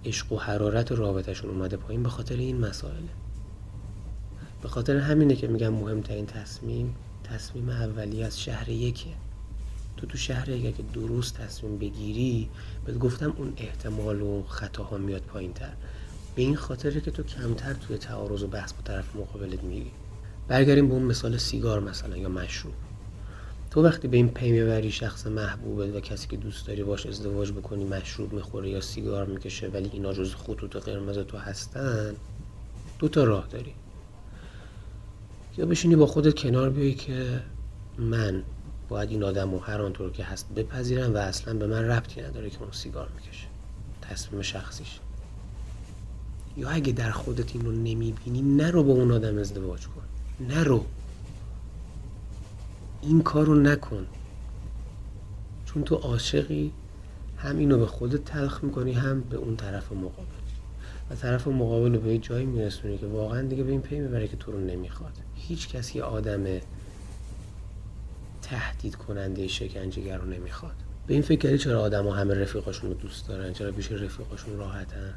عشق و حرارت رابطهشون اومده پایین به خاطر این مسائله. به خاطر همینه که میگم مهمترین تصمیم اولیه از شهر 1. تو شهر 1 اگه درست تصمیم بگیری، بهت گفتم اون احتمال و خطاها میاد پایین تر، به این خاطره که تو کمتر توی تعارض و بحث با طرف مقابلت میگی. برگردیم به اون مثال سیگار مثلا یا مشروب. تو وقتی به این پی میبری شخص محبوبت و کسی که دوست داری باش ازدواج بکنی مشروب میخوره یا سیگار میکشه، ولی اینا جز خطوط قرمز تو هستن، 2 تا راه داری. یا بشینی با خودت کنار بیای که من باید این آدم رو هر آنطور که هست بپذیرم و اصلا به من ربطی نداره که اون سیگار میکشه، تصمیم شخصیش. یا اگه در خودت این رو نمیبینی، نرو با اون آدم ازدواج کن، نرو این کار رو نکن، چون تو عاشقی هم اینو به خودت تلخ میکنی هم به اون طرف مقابل، و طرف مقابل رو به جایی میرسونی که واقعا دیگه به این پی میبره که تو رو نمیخواد. هیچ کسی آدمه تهدید کننده شکنجهگر رو نمیخواد. به این فکر کردی چرا آدما همه رفیقاشون رو دوست دارن، چرا پیش رفیقاشون راحتن؟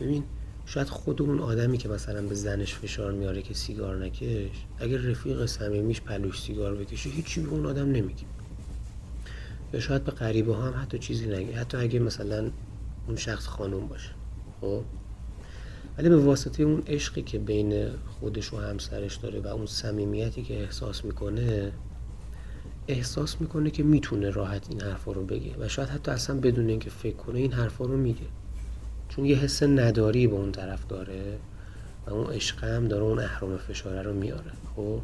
ببین شاید خود اون آدمی که مثلا به زنش فشار میاره که سیگار نکش، اگه رفیق صمیمیش پلوش سیگار بکشه هیچی به اون آدم نمیگه، یا شاید به قریبه هم حتی چیزی نگه، حتی اگه مثلا اون شخص خانم باشه. خب ولی به واسطه اون عشقی که بین خودش و همسرش داره و اون صمیمیتی که احساس میکنه که میتونه راحت این حرفا رو بگه و شاید حتی اصلا بدون اینکه فکر کنه این حرفا رو میگه، چون یه حس نداری به اون طرف داره و اون عشق هم داره اون اهرم فشاره رو میاره. خب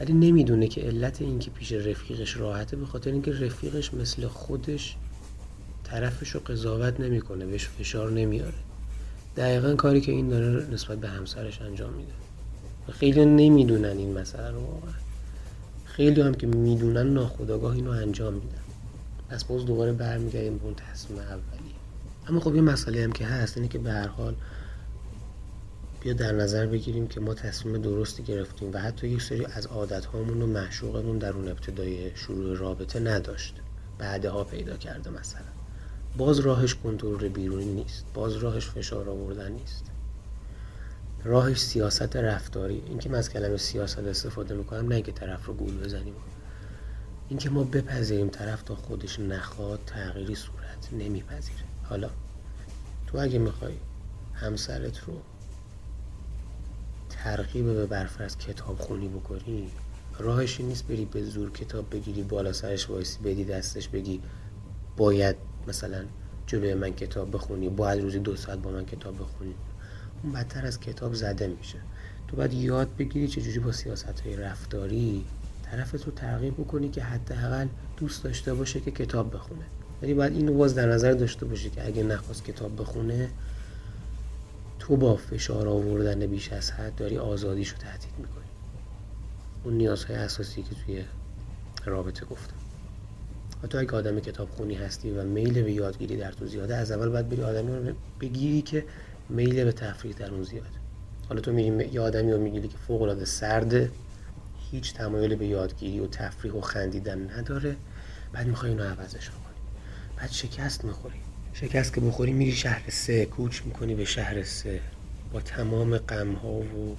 ولی نمیدونه که علت این که پیش رفیقش راحته به خاطر اینکه رفیقش مثل خودش طرفش رو قضاوت نمیکنه، بهش فشار نمیاره. دقیقاً کاری که این داره نسبت به همسرش انجام میده. خیلی نمیدونن این مسئله رو واقعا. خیلی هم که میدونن ناخودآگاه اینو انجام میدن. پس باز دوباره برمیگردیم به اون تصمیم اولی. اما خب یه مسئله هم که هست اینه که به هر حال بیا در نظر بگیریم که ما تصمیم درستی گرفتیم و حتی یک سری از عادت هامون و معشوقمون در اون ابتدای شروع رابطه نداشت، بعدها پیدا کرده مثلا. باز راهش کنترل بیرونی نیست، باز راهش فشار آوردن نیست، راهش سیاست رفتاری. اینکه من از کلمه سیاست استفاده میکنم نه اینکه طرف رو گول بزنیم، اینکه ما بپذیریم طرف تا خودش نخواد تغییری صورت نمیپذیره. حالا تو اگه میخوای همسرت رو ترغیب به برفرض کتاب خونی بکنی، راهش این نیست بری به زور کتاب بگیری بالا سرش وایسی بدی دستش بگی باید مثلا جلوی من کتاب بخونی، باید روزی 2 ساعت با من کتاب بخونی. اون بدتر از کتاب زده میشه. تو باید یاد بگیری چجوری با سیاست‌های رفتاری طرفت رو ترغیب بکنی که حداقل دوست داشته باشه که کتاب بخونه. ولی باید اینو باز در نظر داشته باشی که اگه نخواست کتاب بخونه، تو با فشار آوردن بیش از حد داری آزادیش رو تهدید میکنی. اون نیازهای اساسی که توی رابطه گفتم. و تو اگه آدم کتابخونی هستی و میل به یادگیری در تو زیاده، از اول باید بری آدمی رو بگیری که میل به تفریح در اون زیاده. حالا تو میری یه آدمی رو میگیری که فوق‌العاده سرده، هیچ تمایل به یادگیری و تفریح و خندیدن نداره، بعد میخوای اینو عوضش بکنی، بعد شکست میخوری. شکست که بخوری میری شهر 3، کوچ میکنی به شهر 3 با تمام غم‌ها و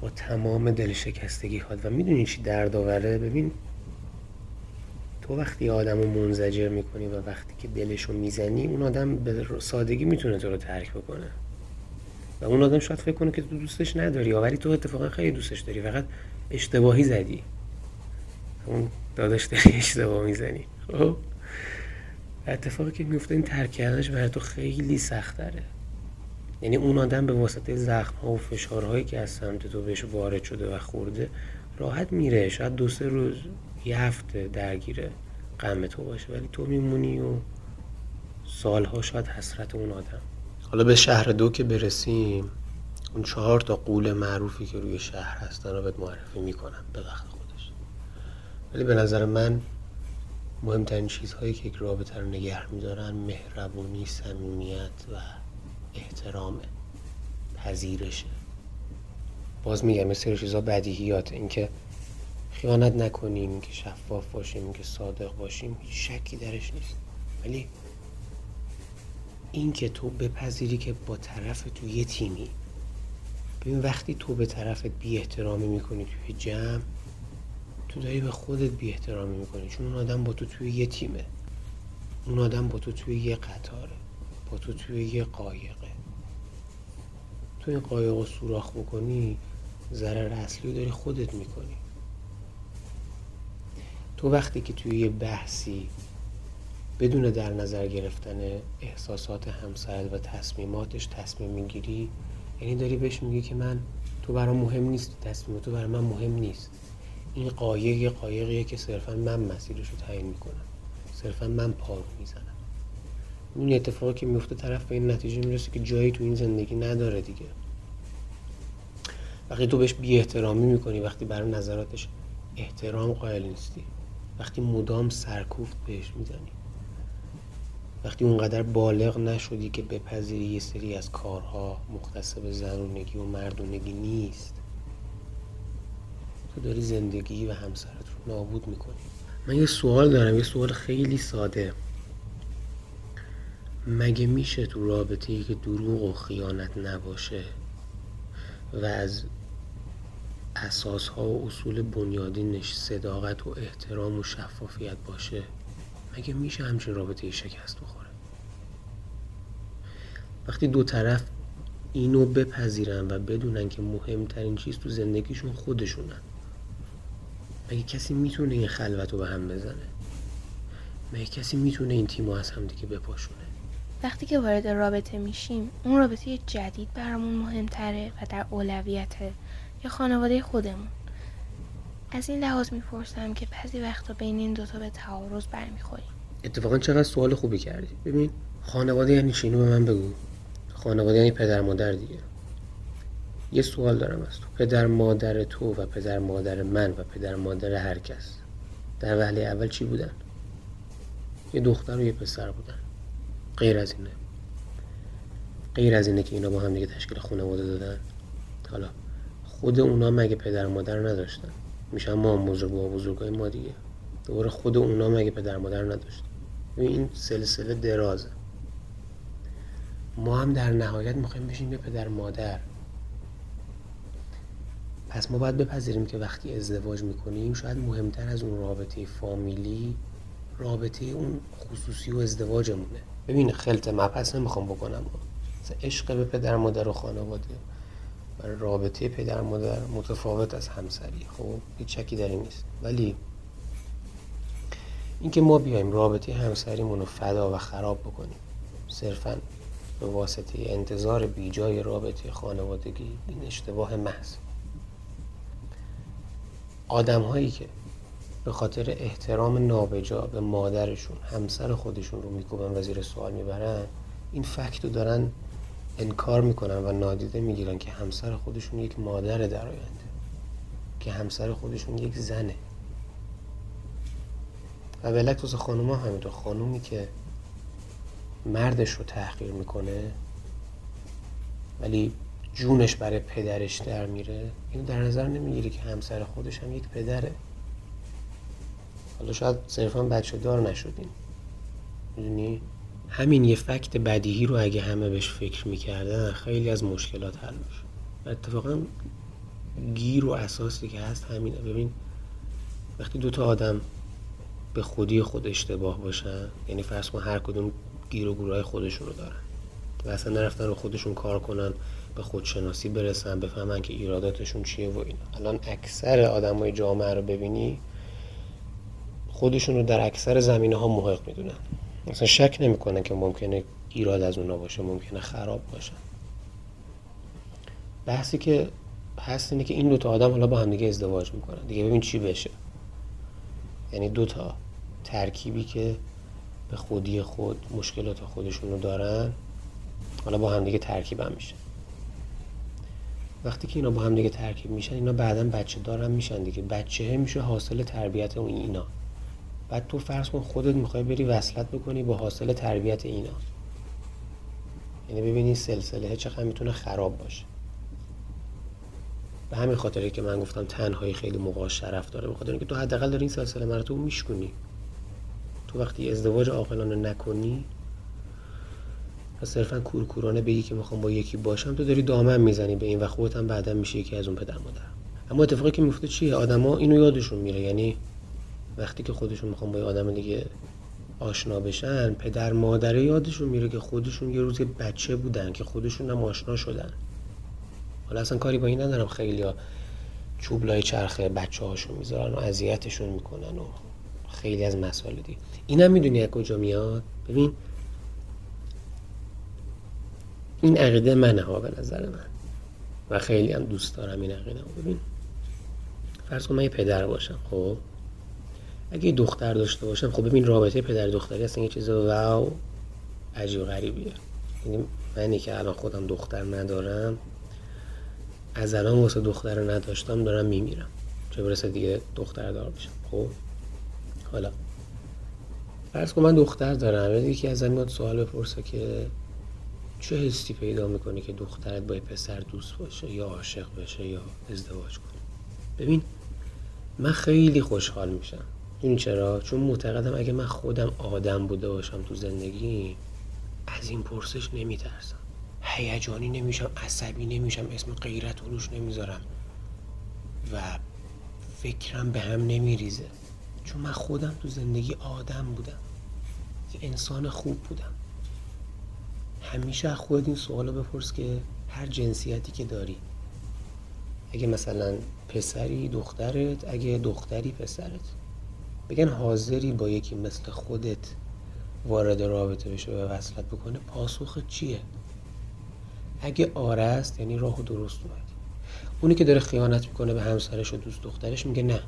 با تمام دلشکستگی‌هات. و میدونی چی درد آوره؟ ببین، تو وقتی آدمو منزجر میکنی و وقتی که دلشو میزنی، اون آدم به سادگی میتونه تو رو ترک بکنه. و اون آدم شاید فکر کنه که تو دوستش نداری، ولی تو اتفاقا خیلی دوستش داری، فقط اشتباهی زدی. اون داداش داری اشتباه میزنی. خب اتفاقی که میفته این ترک کردنش برای تو خیلی سخت تره. یعنی اون آدم به واسطه زخم‌ها و فشارهایی که از سمت تو بهش وارد شده و خورده، راحت میره. شاید 2-3 روز، یه هفته درگیر غم تو باشه، ولی تو میمونی و سالها شاید حسرت اون آدم. حالا به شهر 2 که برسیم، اون 4 تا قول معروفی که روی شهر هستن رو بهت معرفی میکنم به وقت خودش. ولی به نظر من مهمترین چیزهایی که یک رابطه رو نگه میدارن مهربونی، صمیمیت و احترامه، پذیرشه. باز میگم یه سری چیزها بدیهیاته، اینکه خیانت نکنیم، که شفاف باشیم، که صادق باشیم، هیچ شکی درش نیست. ولی این که تو بپذیری که با طرف تو یه تیمی. ببین، وقتی تو به طرفت بی احترامی میکنی توی جمع، تو داری به خودت بی احترامی میکنی، چون اون آدم با تو توی یه تیمه، اون آدم با تو توی یه قطاره، با تو توی یه قایقه. تو این قایق رو سوراخ بکنی، ضرر اصلی رو داری خودت میکنی. تو وقتی که توی یه بحثی بدون در نظر گرفتن احساسات همسرت و تصمیماتش تصمیم میگیری، یعنی داری بهش میگی که تو برام مهم نیستی، تصمیم تو برای من مهم نیست. این قایقیه که صرفا من مسیرشو تعیین میکنم، صرفا من پارو میزنم. اون اتفاقی که میفته، طرف به این نتیجه میرسه که جایی تو این زندگی نداره دیگه. وقتی تو بهش بی احترامی میکنی، وقتی برای نظراتش احترام قائل نیستی، وقتی مدام سرکوفت بهش میزنی، وقتی اونقدر بالغ نشدی که بپذیری یه سری از کارها مختص به زنونگی و مردونگی نیست، تو داری زندگی و همسرت رو نابود میکنی. من یه سوال دارم، یه سوال خیلی ساده. مگه میشه تو رابطه‌ای که دروغ و خیانت نباشه و از اساسها و اصول بنیادینش صداقت و احترام و شفافیت باشه، مگه میشه همچین رابطه‌ای شکست بخوره؟ وقتی دو طرف اینو بپذیرن و بدونن که مهمترین چیز تو زندگیشون خودشونن، مگه کسی میتونه این خلوت رو به هم بزنه؟ مگه کسی میتونه این تیمو از همدیگه بپاشونه؟ وقتی که وارد رابطه میشیم، اون رابطه جدید برامون مهمتره و در اولویته یا خانواده خودمون. از این لحاظ میپرسم که بعضی وقتا بین این دوتا به تعارض برمیخوریم. اتفاقا چقدر سوال خوبی کردی. ببین، خانواده یعنی چی؟ اینو به من بگو. خانواده یعنی پدر مادر دیگه. یه سوال دارم از تو. پدر مادر تو و پدر مادر من و پدر مادر هر کس در وهله اول چی بودن؟ یه دختر و یه پسر بودن. غیر از اینه که اینا با هم دیگه تشکیل خانواده دادن؟ حالا خود اونا مگه پدر مادر نداشتن؟ میشن ما هم بزرگ و بزرگای ما دیگه. دوباره خود اونا مگه پدر مادر نداشتن؟ این سلسله درازه. ما هم در نهایت میخوایم بشیم یه پدر مادر. پس ما باید بپذیریم که وقتی ازدواج میکنیم، شاید مهمتر از اون رابطه فامیلی، رابطه اون خصوصی و ازدواجمونه. ببین، خلط مبحث نمیخوام بکنم، مثلا عشق به پدر مادر و خانواده و رابطه پدر مادر متفاوت از همسری. خب هیچ شکی در این نیست، ولی اینکه ما بیایم رابطه همسریمون رو فدا و خراب بکنیم صرفاً به واسطه انتظار بیجای رابطه خانوادگی، این اشتباه محض. آدم‌هایی که به خاطر احترام نابجا به مادرشون، همسر خودشون رو میکوبن و زیر سوال میبرن، این فکت رو دارن انکار میکنن و نادیده میگیرن که همسر خودشون یک مادر در آینده، که همسر خودشون یک زنه. و بلکه واسه خانوما همینطور، خانومی که مردش رو تحقیر میکنه ولی جونش برای پدرش در میره، اینو در نظر نمیگیری که همسر خودش هم یک پدره. حالا شاید صرفا بچه دار نشدین، میدونی؟ همین یه فکت بدیهی رو اگه همه بهش فکر میکردن خیلی از مشکلات حل میشه. و اتفاقا گیر و اساسی که هست همینه. ببین وقتی دوتا آدم به خودی خود اشتباه باشن، یعنی فرض کن هر کدوم گیر و گورای خودشون رو دارن و اصلا نرفتن رو خودشون کار کنن، به خودشناسی برسن، بفهمن که ایراداتشون چیه و اینا. الان اکثر آدمای جامعه رو ببینی خودشون رو در اکثر زمینه‌ها محق میدونن، اصلا شک نمیکنن که ممکنه ایراد از اونا باشه، ممکنه خراب باشه. بحثی که هست اینه که این دوتا آدم حالا با هم دیگه ازدواج میکنن دیگه، ببین چی بشه. یعنی دوتا ترکیبی که به خودی خود مشکلات خودشونو دارن، حالا با هم دیگه ترکیب هم میشن. وقتی که اینا با هم دیگه ترکیب میشن، اینا بعداً بچه دارن میشن دیگه. بچه میشه حاصل تربیت اون اینا. بعد تو فرض کن خودت میخوای بری وصلت بکنی با حاصل تربیت اینا، یعنی ببینی سلسله چقدر میتونه خراب باشه. به همین خاطره که من گفتم تنهایی خیلی موقع شرف داره، به خاطر اینکه تو حداقل داری این سلسله مراتب میشکنی. تو وقتی ازدواج عاقلانه نکنی و صرفا کورکورانه بگی که میخوام با یکی باشم، تو داری دامن میزنی به این و خودت هم بعداً میشی یکی از اون پدر مادر. اما اتفاقی که میفته چیه؟ آدما اینو یادشون میره، یعنی وقتی که خودشون میخوان با یه آدم دیگه آشنا بشن، پدر مادره یادشون میره که خودشون یه روز بچه بودن که خودشون هم آشنا شدن. حالا اصلا کاری با این ندارم خیلیا چوب لای چرخ بچه‌هاشون میذارن و اذیتشون میکنن و خیلی از مسائل دیگه. اینم میدونی از کجا میاد؟ ببین این عقیده منه ها، به نظر من، و خیلی هم دوست دارم این عقیده رو. ببین فرض کن من یه پدر باشم، خب اگه یه دختر داشته باشم، خب ببین رابطه پدر دختری اصلا یه چیز واو عجیب غریبیه. یعنی منی که الان خودم دختر ندارم، از الان واسه دختر رو نداشتم دارم میمیرم، چه برسه دیگه دختر دار بشم. خب حالا فرض کن من دختر دارم، یکی از من سوال بپرسه که چه حسی پیدا میکنی که دخترت با پسر دوست باشه یا عاشق بشه یا ازدواج کنه؟ ببین من خیلی خوشحال میشم. این چرا؟ چون معتقدم اگه من خودم آدم بوده باشم تو زندگی، از این پرسش نمیترسم، هیجانی نمیشم، عصبی نمیشم، اسم غیرت روش نمیذارم و فکرم به هم نمیریزه، چون من خودم تو زندگی آدم بودم، یه انسان خوب بودم. همیشه از خودت این سوالو بپرس که هر جنسیتی که داری، اگه مثلا پسری دخترت، اگه دختری پسرت، بگن حاضری با یکی مثل خودت وارد رابطه بشه و وصلت بکنه، پاسخ چیه؟ اگه آره است، یعنی راهو درست اومد. اونی که داره خیانت میکنه به همسرش و دوست دخترش میگه نه،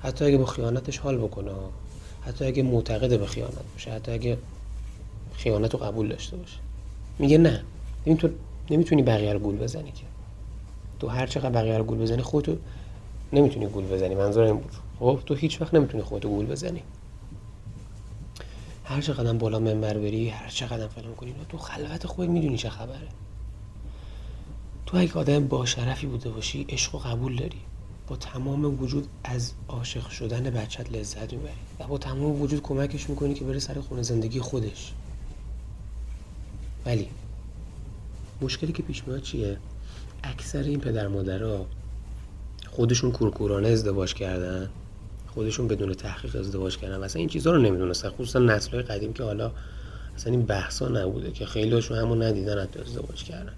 حتی اگه با خیانتش حال بکنه، حتی اگه معتقد به خیانت باشه، حتی اگه خیانت رو قبول داشته باشه، میگه نه. ببین تو نمیتونی بقیه رو گول بزنی، که تو هر چقدر بقیه رو گول بزنی خودتو نمیتونی گول بزنی. منظور این بود خب تو هیچ وقت نمیتونی خودتو گول بزنی، هر چقدر بالا منبر بری، هر چقدر فلان کنی، تو خلوت خودت میدونی چه خبره. تو اگه آدم با شرفی بوده باشی، عشق و قبول داری، با تمام وجود از عاشق شدن بچت لذت میبری و با تمام وجود کمکش میکنی که بره سر خونه زندگی خودش. ولی مشکلی که پیش میاد چیه؟ اکثر این پدر مادرها خودشون کورکورانه ازدواج کردن، خودشون بدون تحقیق ازدواج کردن و اصلا این چیزها رو نمیدونستن، خصوصا نسل‌های قدیم که حالا اصلا این بحثا نبوده، که خیلی هاشون همون ندیدن حتی ازدواج کردن،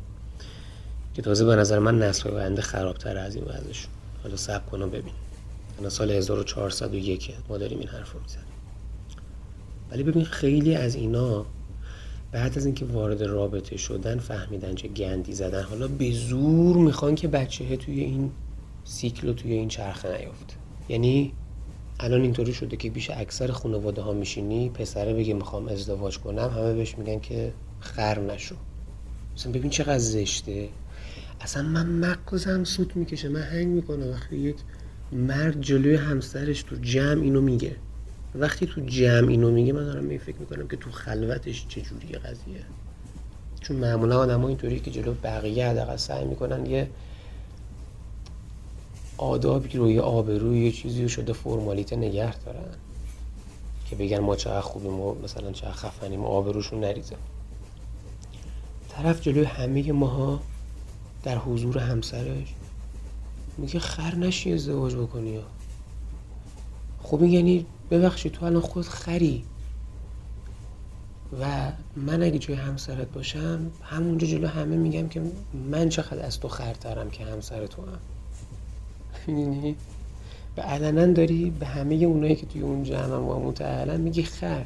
که تازه به نظر من نسل‌های آینده خرابتر از این وضعشون. حالا صبر کن و ببین، الان سال 1401 ما داریم این حرفو میزنیم. ولی ببین خیلی از اینا بعد از اینکه وارد رابطه شدن فهمیدن چه گندی زدن، حالا به زور میخوان که بچه‌ها توی این سیکل رو توی این چرخه نیافت. یعنی الان اینطوری شده که بیش اکثر خانواده ها میشینی پسره بگه میخوام ازدواج کنم، همه بهش میگن که خر نشو. مثلا ببین چقدر زشته. اصلا من مغزم سوت میکشه، من هنگ میکنه وقتی یک مرد جلوی همسرش تو جمع اینو میگه. وقتی تو جمع اینو میگه من دارم فکر میکنم که تو خلوتش چجوریه قضیه، چون معمولا آدم‌ها اینطوریه که جلو بقیه حداقل سعی میکنن یه آدابی رو، یه آبروی، یه چیزی رو شده فرمالیته نگه دارن که بگن ما چقدر خوبیم و مثلا چقدر خفنیم، آبروشون نریزه. طرف جلوی همه ماها در حضور همسرش میگه خر نشی ازدواج بکنی. خب این یعنی ببخشید تو الان خود خری و من اگه جای همسرت باشم همونجا جلو همه میگم که من چقدر از تو خرترم که همسر تو هم. می‌بینی؟ به علنا داری به همه اونایی که توی اون جمع و متعلم میگی خر.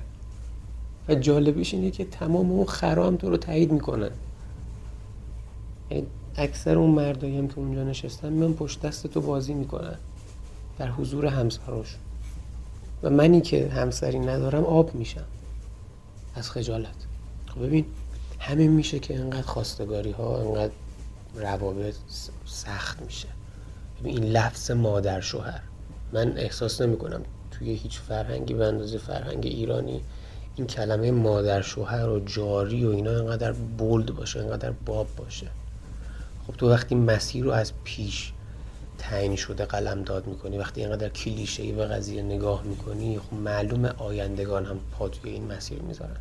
و جالبش اینه که تمام اون خرا هم تو رو تایید میکنن. یعنی اکثر اون مردایی هم که اونجا نشستن میان پشت دست تو بازی میکنن در حضور همسرش. و منی که همسری ندارم آب میشم از خجالت. خب ببین همین میشه که انقدر خواستگاری ها، انقدر روابط سخت میشه. ببین این لفظ مادر شوهر، من احساس نمی کنم توی هیچ فرهنگی به اندازه فرهنگ ایرانی این کلمه مادر شوهر و جاری و اینا انقدر بولد باشه، انقدر باب باشه. خب تو وقتی مسیر رو از پیش تعیین شده قلمداد میکنی، وقتی اینقدر کلیشه‌ای به قضیه نگاه میکنی، خب معلومه آیندگان هم پا توی این مسیر میذارن.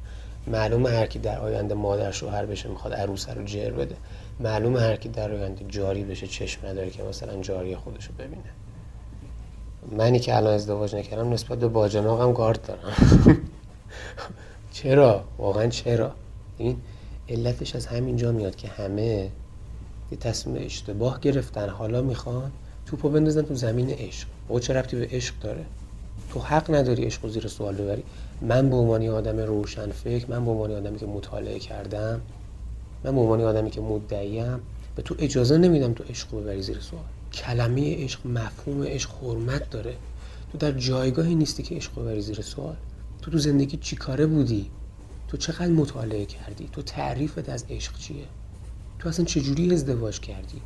معلومه هر کی در آینده مادر شوهر بشه میخواد عروسه رو جر بده. معلومه هر کی در آینده جاری بشه چشم نداره که مثلا جاری خودشو ببینه. منی که الان ازدواج نکردم نسبت به باجناقم گارد دارم. چرا؟ واقعا چرا؟ این علتش از همینجا میاد که همه یه تصمیم اشتباه گرفتن، حالا میخوان توپو بندازن تو زمین عشق. او چه ربطی به عشق داره؟ تو حق نداری عشق رو زیر سوال ببری. من به عنوان آدم روشن فکر، من به عنوان آدمی که مطالعه کردم، من به عنوان آدمی که مدعیم، به تو اجازه نمیدم تو عشق رو ببری زیر سوال. کلمه عشق، مفهوم عشق حرمت داره. تو در جایگاهی نیستی که عشق رو ببری زیر سوال. تو زندگی چیکاره بودی؟ تو چقدر مطالعه کردی؟ تو تعریفت از عشق چیه؟ تو اصلا چجوری ازدواج کردی؟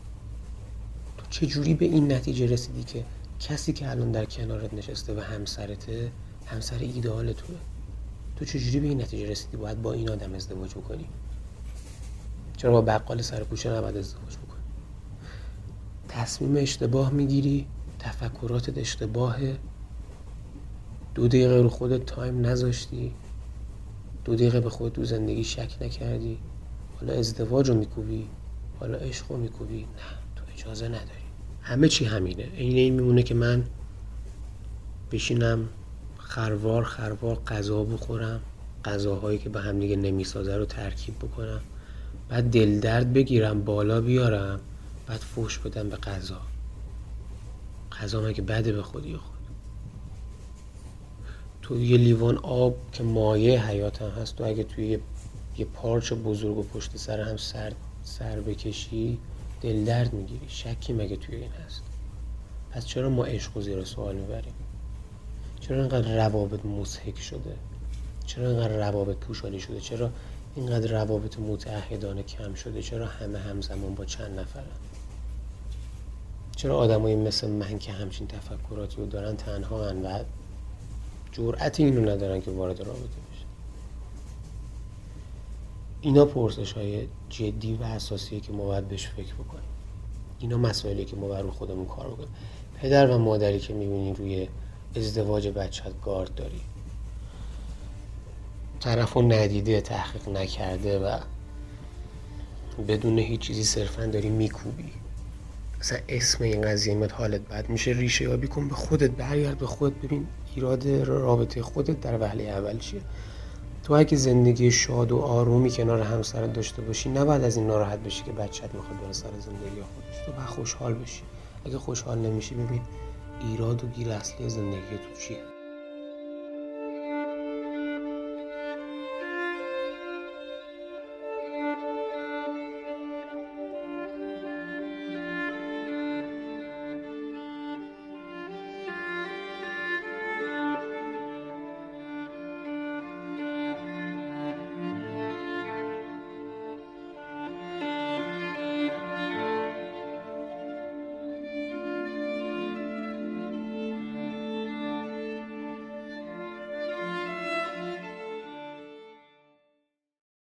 تو چجوری به این نتیجه رسیدی که کسی که الان در کنارت نشسته و همسرته، همسر ایدئال توه؟ تو چجوری به این نتیجه رسیدی باید با این آدم ازدواج بکنی؟ چرا با بقال سر کوچه نباید ازدواج بکنی؟ تصمیم اشتباه میگیری، تفکراتت اشتباهه، 2 دقیقه رو خودت تایم نذاشتی، 2 دقیقه به خودت تو زندگی شک نکردی، حالا ازدواج رو میکوبی، حالا عشق رو میکوبی. نه، تو اجازه نداری. همه چی همینه. این میمونه که من بشینم خروار خروار غذا بخورم، غذاهایی که به هم دیگه نمیسازه رو ترکیب بکنم، بعد دل درد بگیرم بالا بیارم، بعد فحش بدم به غذا. غذا مگه بده به خودی خود؟ تو یه لیوان آب که مایه حیات هم هست، تو اگه توی یه پارچه بزرگ و پشت سر هم سر بکشی دل درد میگیری. شکی مگه توی این هست؟ پس چرا ما عشق رو زیر سوال میبریم؟ چرا اینقدر روابط مضحک شده؟ چرا اینقدر روابط پوشانی شده؟ چرا اینقدر روابط متعهدانه کم شده؟ چرا همه همزمان با چند نفرن؟ چرا آدمایی مثل من که همچین تفکراتی رو دارن تنها هن و جرأت اینو ندارن که وارد رابطه؟ اینا پرسش‌های جدی و اساسیه که ما باید بهش فکر بکنیم. اینا مسائلیه که ما باید رو خودمون کار بکنیم. پدر و مادری که می‌بینی روی ازدواج بچه‌ت گارد داری، طرفو ندیده، تحقیق نکرده و بدون هیچ چیزی صرفاً داری میکوبی. اصلا اسم این قضیه میاد حالت بد میشه. ریشه یابی کن، به خودت برگرد، به خودت ببین ایراد رابطه خودت در وهله اول چیه. تو اگه زندگی شاد و آرومی کنار همسرت داشته باشی نباید از این ناراحت بشی که بچه‌ت میخواد بره سر زندگی خودش. تو باید خوشحال بشی. اگه خوشحال نمیشی ببین ایراد و گیر اصلی زندگی تو چیه.